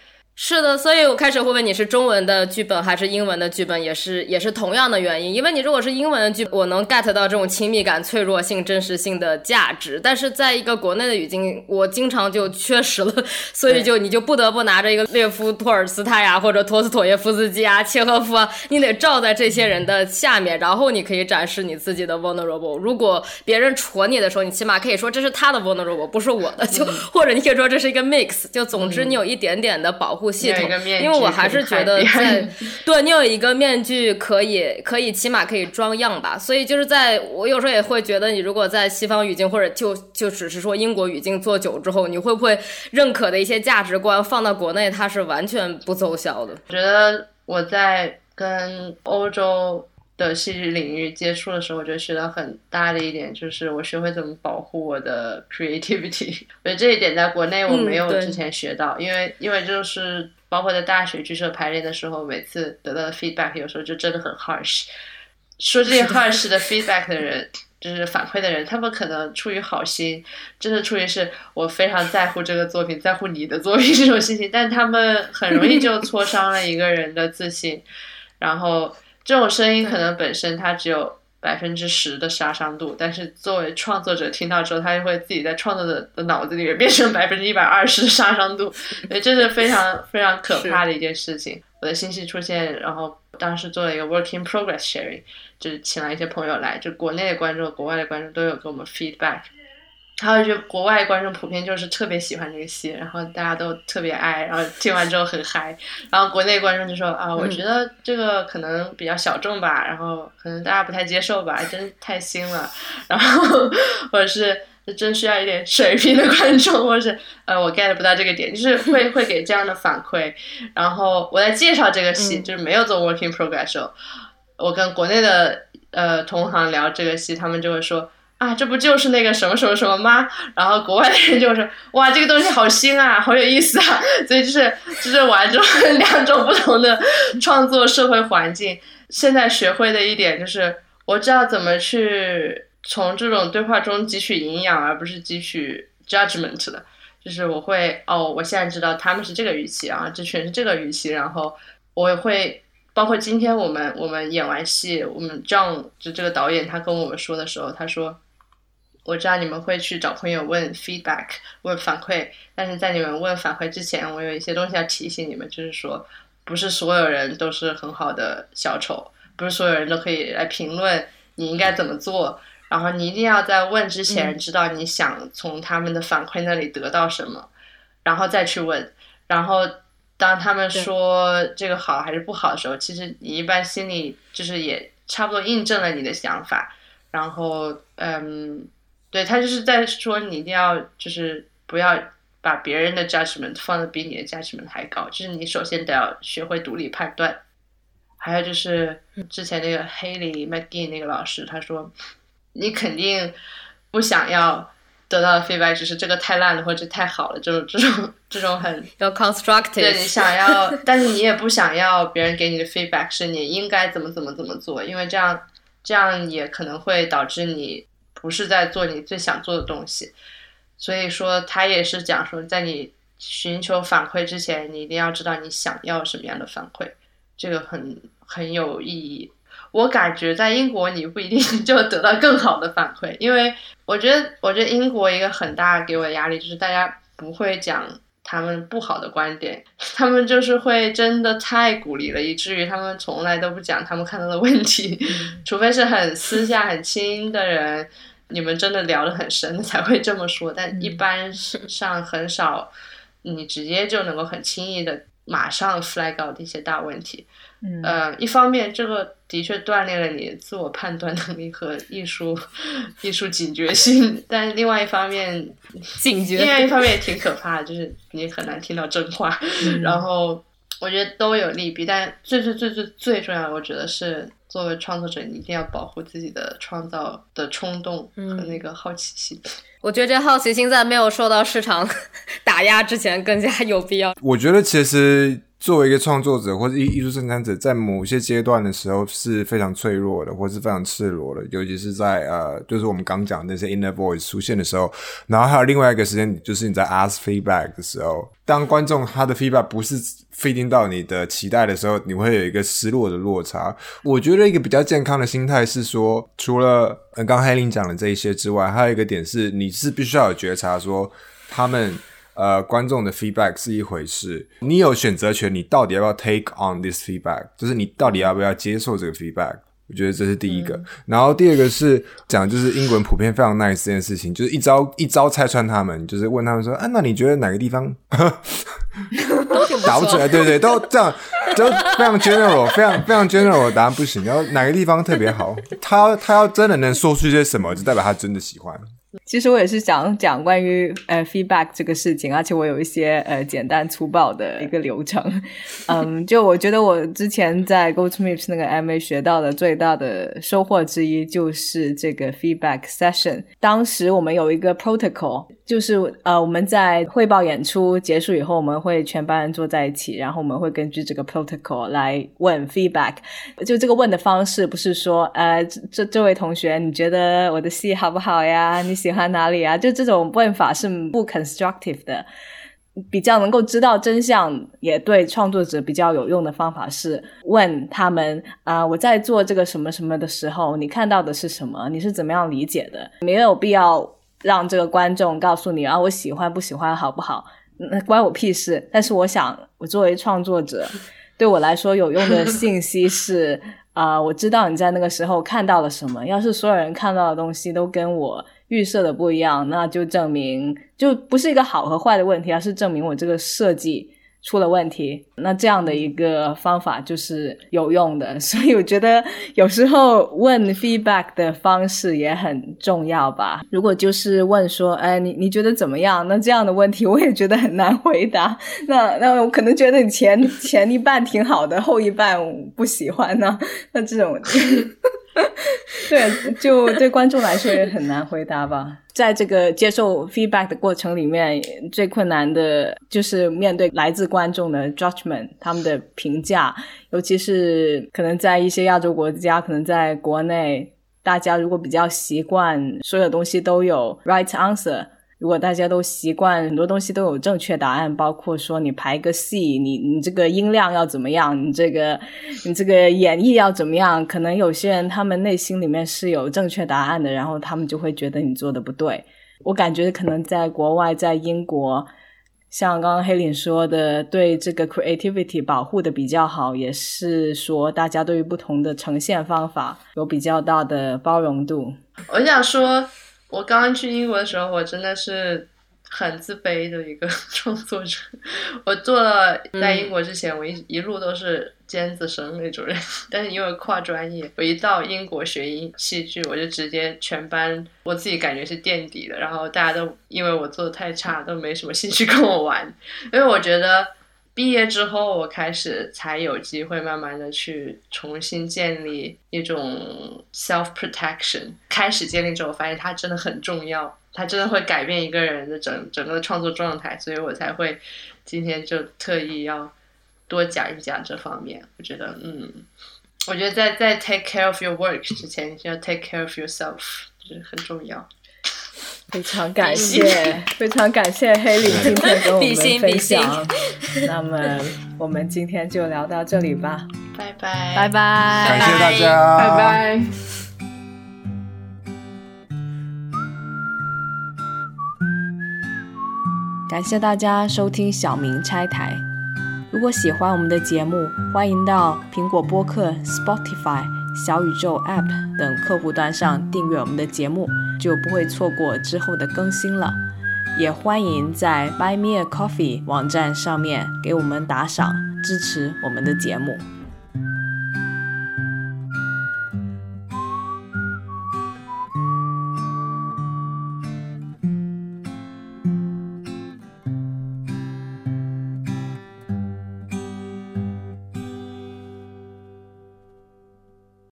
是的，所以我开始会问你是中文的剧本还是英文的剧本，也是同样的原因。因为你如果是英文的剧本，我能 get 到这种亲密感、脆弱性、真实性的价值，但是在一个国内的语境，我经常就缺失了，所以你就不得不拿着一个列夫托尔斯泰啊，或者托斯妥耶夫斯基啊、契诃夫啊，你得照在这些人的下面，然后你可以展示你自己的 vulnerable。 如果别人戳你的时候，你起码可以说这是他的 vulnerable， 不是我的，或者你可以说这是一个 mix， 就总之你有一点点的保护系统，因为我还是觉得对你有一个面具可以起码可以装样吧。所以就是我有时候也会觉得，你如果在西方语境或者就只是说英国语境做久之后，你会不会认可的一些价值观放到国内它是完全不奏效的。我觉得我在跟欧洲的戏剧领域接触的时候，我觉得学到很大的一点就是我学会怎么保护我的 creativity。 我觉得这一点在国内我没有之前学到，因为就是包括在大学剧社排练的时候，每次得到的 feedback 有时候就真的很 harsh， 说这些 harsh 的 feedback 的人就是反馈的人，他们可能出于好心，真的出于是我非常在乎这个作品，在乎你的作品这种心情，但他们很容易就挫伤了一个人的自信然后这种声音可能本身它只有10%的杀伤度，但是作为创作者听到之后，他就会自己在创作者的脑子里面变成120%的杀伤度，所以这是非常非常可怕的一件事情。我的信息出现，然后当时做了一个 work in progress sharing， 就是请来一些朋友来，就国内的观众、国外的观众都有给我们 feedback， 还有就国外观众普遍就是特别喜欢这个戏，然后大家都特别爱，然后听完之后很嗨，然后国内观众就说啊，我觉得这个可能比较小众吧，然后可能大家不太接受吧，真太新了，然后我是真需要一点水平的观众，或是我 get 不到这个点，就是会给这样的反馈。然后我在介绍这个戏，就是没有做 working progress 的时候，我跟国内的同行聊这个戏，他们就会说啊，这不就是那个什么什么什么吗？然后国外的人就说哇，这个东西好新啊，好有意思啊。所以就是玩这种两种不同的创作社会环境。现在学会的一点就是，我知道怎么去从这种对话中汲取营养，而不是汲取 judgment 的，就是我会我现在知道他们是这个语气啊，这全是这个语气，然后我会包括今天我们演完戏，我们 Jon 就这个导演他跟我们说的时候，他说我知道你们会去找朋友问 feedback 问反馈，但是在你们问反馈之前，我有一些东西要提醒你们，就是说不是所有人都是很好的小丑，不是所有人都可以来评论你应该怎么做，然后你一定要在问之前知道你想从他们的反馈那里得到什么，然后再去问。然后当他们说这个好还是不好的时候，其实你一般心里就是也差不多印证了你的想法。然后对，他就是在说你一定要就是不要把别人的 judgment 放得比你的 judgment 还高，就是你首先得要学会独立判断。还有就是之前那个 Haley McGee 那个老师他说，你肯定不想要得到的 feedback 只是这个太烂了或者太好了，这种很要 constructive， 对，你想要，但是你也不想要别人给你的 feedback 是你应该怎么做，因为这样也可能会导致你不是在做你最想做的东西。所以说他也是讲说，在你寻求反馈之前，你一定要知道你想要什么样的反馈，这个很有意义。我感觉在英国你不一定就得到更好的反馈，因为我觉得英国一个很大给我的压力就是大家不会讲他们不好的观点，他们就是会真的太鼓励了，以至于他们从来都不讲他们看到的问题，除非是很私下很亲的人，你们真的聊得很深才会这么说，但一般上很少你直接就能够很轻易的马上 flag out 一些大问题。一方面这个的确锻炼了你自我判断能力和艺术警觉性，但另外一方面也挺可怕的，就是你很难听到真话。然后我觉得都有利弊，但最最最最最重要的，我觉得是作为创作者你一定要保护自己的创造的冲动和那个好奇心。我觉得这好奇心在没有受到市场打压之前更加有必要。我觉得其实作为一个创作者或者艺术生产者，在某些阶段的时候是非常脆弱的，或是非常赤裸的，尤其是在就是我们刚讲的那些 inner voice 出现的时候。然后还有另外一个时间，就是你在 ask feedback 的时候，当观众他的 feedback 不是 feeding 到你的期待的时候，你会有一个失落的落差。我觉得一个比较健康的心态是说，除了刚 Haylin 讲的这一些之外，还有一个点是你是必须要有觉察说他们观众的 feedback 是一回事，你有选择权，你到底要不要 take on this feedback， 就是你到底要不要接受这个 feedback。 我觉得这是第一个。然后第二个是讲就是英国人普遍非常 nice 这件事情，就是一招一招拆穿他们，就是问他们说啊，那你觉得哪个地方打不出来？对对，都这样，都非常 general， 非常 general 的答案不行，然后哪个地方特别好，他要真的能说出些什么，就代表他真的喜欢。其实我也是想讲关于feedback 这个事情，而且我有一些简单粗暴的一个流程。就我觉得我之前在 Goldsmiths 那个 MA 学到的最大的收获之一就是这个 feedback session。当时我们有一个 protocol，就是我们在汇报演出结束以后，我们会全班人坐在一起，然后我们会根据这个 protocol 来问 feedback。 就这个问的方式不是说这位同学你觉得我的戏好不好呀，你喜欢哪里啊，就这种问法是不 constructive 的。比较能够知道真相也对创作者比较有用的方法是问他们我在做这个什么什么的时候你看到的是什么，你是怎么样理解的。没有必要让这个观众告诉你我喜欢不喜欢好不好，关我屁事。但是我想我作为创作者对我来说有用的信息是我知道你在那个时候看到了什么。要是所有人看到的东西都跟我预设的不一样，那就证明就不是一个好和坏的问题，而是证明我这个设计出了问题。那这样的一个方法就是有用的，所以我觉得有时候问 feedback 的方式也很重要吧。如果就是问说你觉得怎么样，那这样的问题我也觉得很难回答。那我可能觉得你前一半挺好的，后一半我不喜欢呢那这种对，就对观众来说也很难回答吧。在这个接受 feedback 的过程里面，最困难的就是面对来自观众的 judgment， 他们的评价，尤其是可能在一些亚洲国家，可能在国内，大家如果比较习惯所有东西都有 right answer， 如果大家都习惯很多东西都有正确答案，包括说你排个戏，你这个音量要怎么样，你这个演绎要怎么样，可能有些人他们内心里面是有正确答案的，然后他们就会觉得你做的不对。我感觉可能在国外，在英国，像刚刚Haylin说的，对这个 creativity 保护的比较好，也是说大家对于不同的呈现方法有比较大的包容度。我想说我刚刚去英国的时候，我真的是很自卑的一个创作者。我做了在英国之前我一路都是尖子生那种人，但是因为跨专业，我一到英国学戏剧，我就直接全班我自己感觉是垫底的，然后大家都因为我做的太差都没什么兴趣跟我玩。因为我觉得毕业之后我开始才有机会慢慢的去重新建立一种 self protection， 开始建立之后我发现它真的很重要，它真的会改变一个人的整个创作状态，所以我才会今天就特意要多讲一讲这方面。我觉得我觉得在 take care of your work 之前你要 take care of yourself， 就是很重要。非常感谢Haylin今天跟我们分享。那么我们今天就聊到这里吧，拜拜拜拜，感谢大家，拜拜。感谢大家收听小明拆台。如果喜欢我们的节目，欢迎到苹果播客、 Spotify、 小宇宙 App 等客户端上订阅我们的节目，就不会错过之后的更新了。也欢迎在 Buy Me a Coffee 网站上面给我们打赏，支持我们的节目。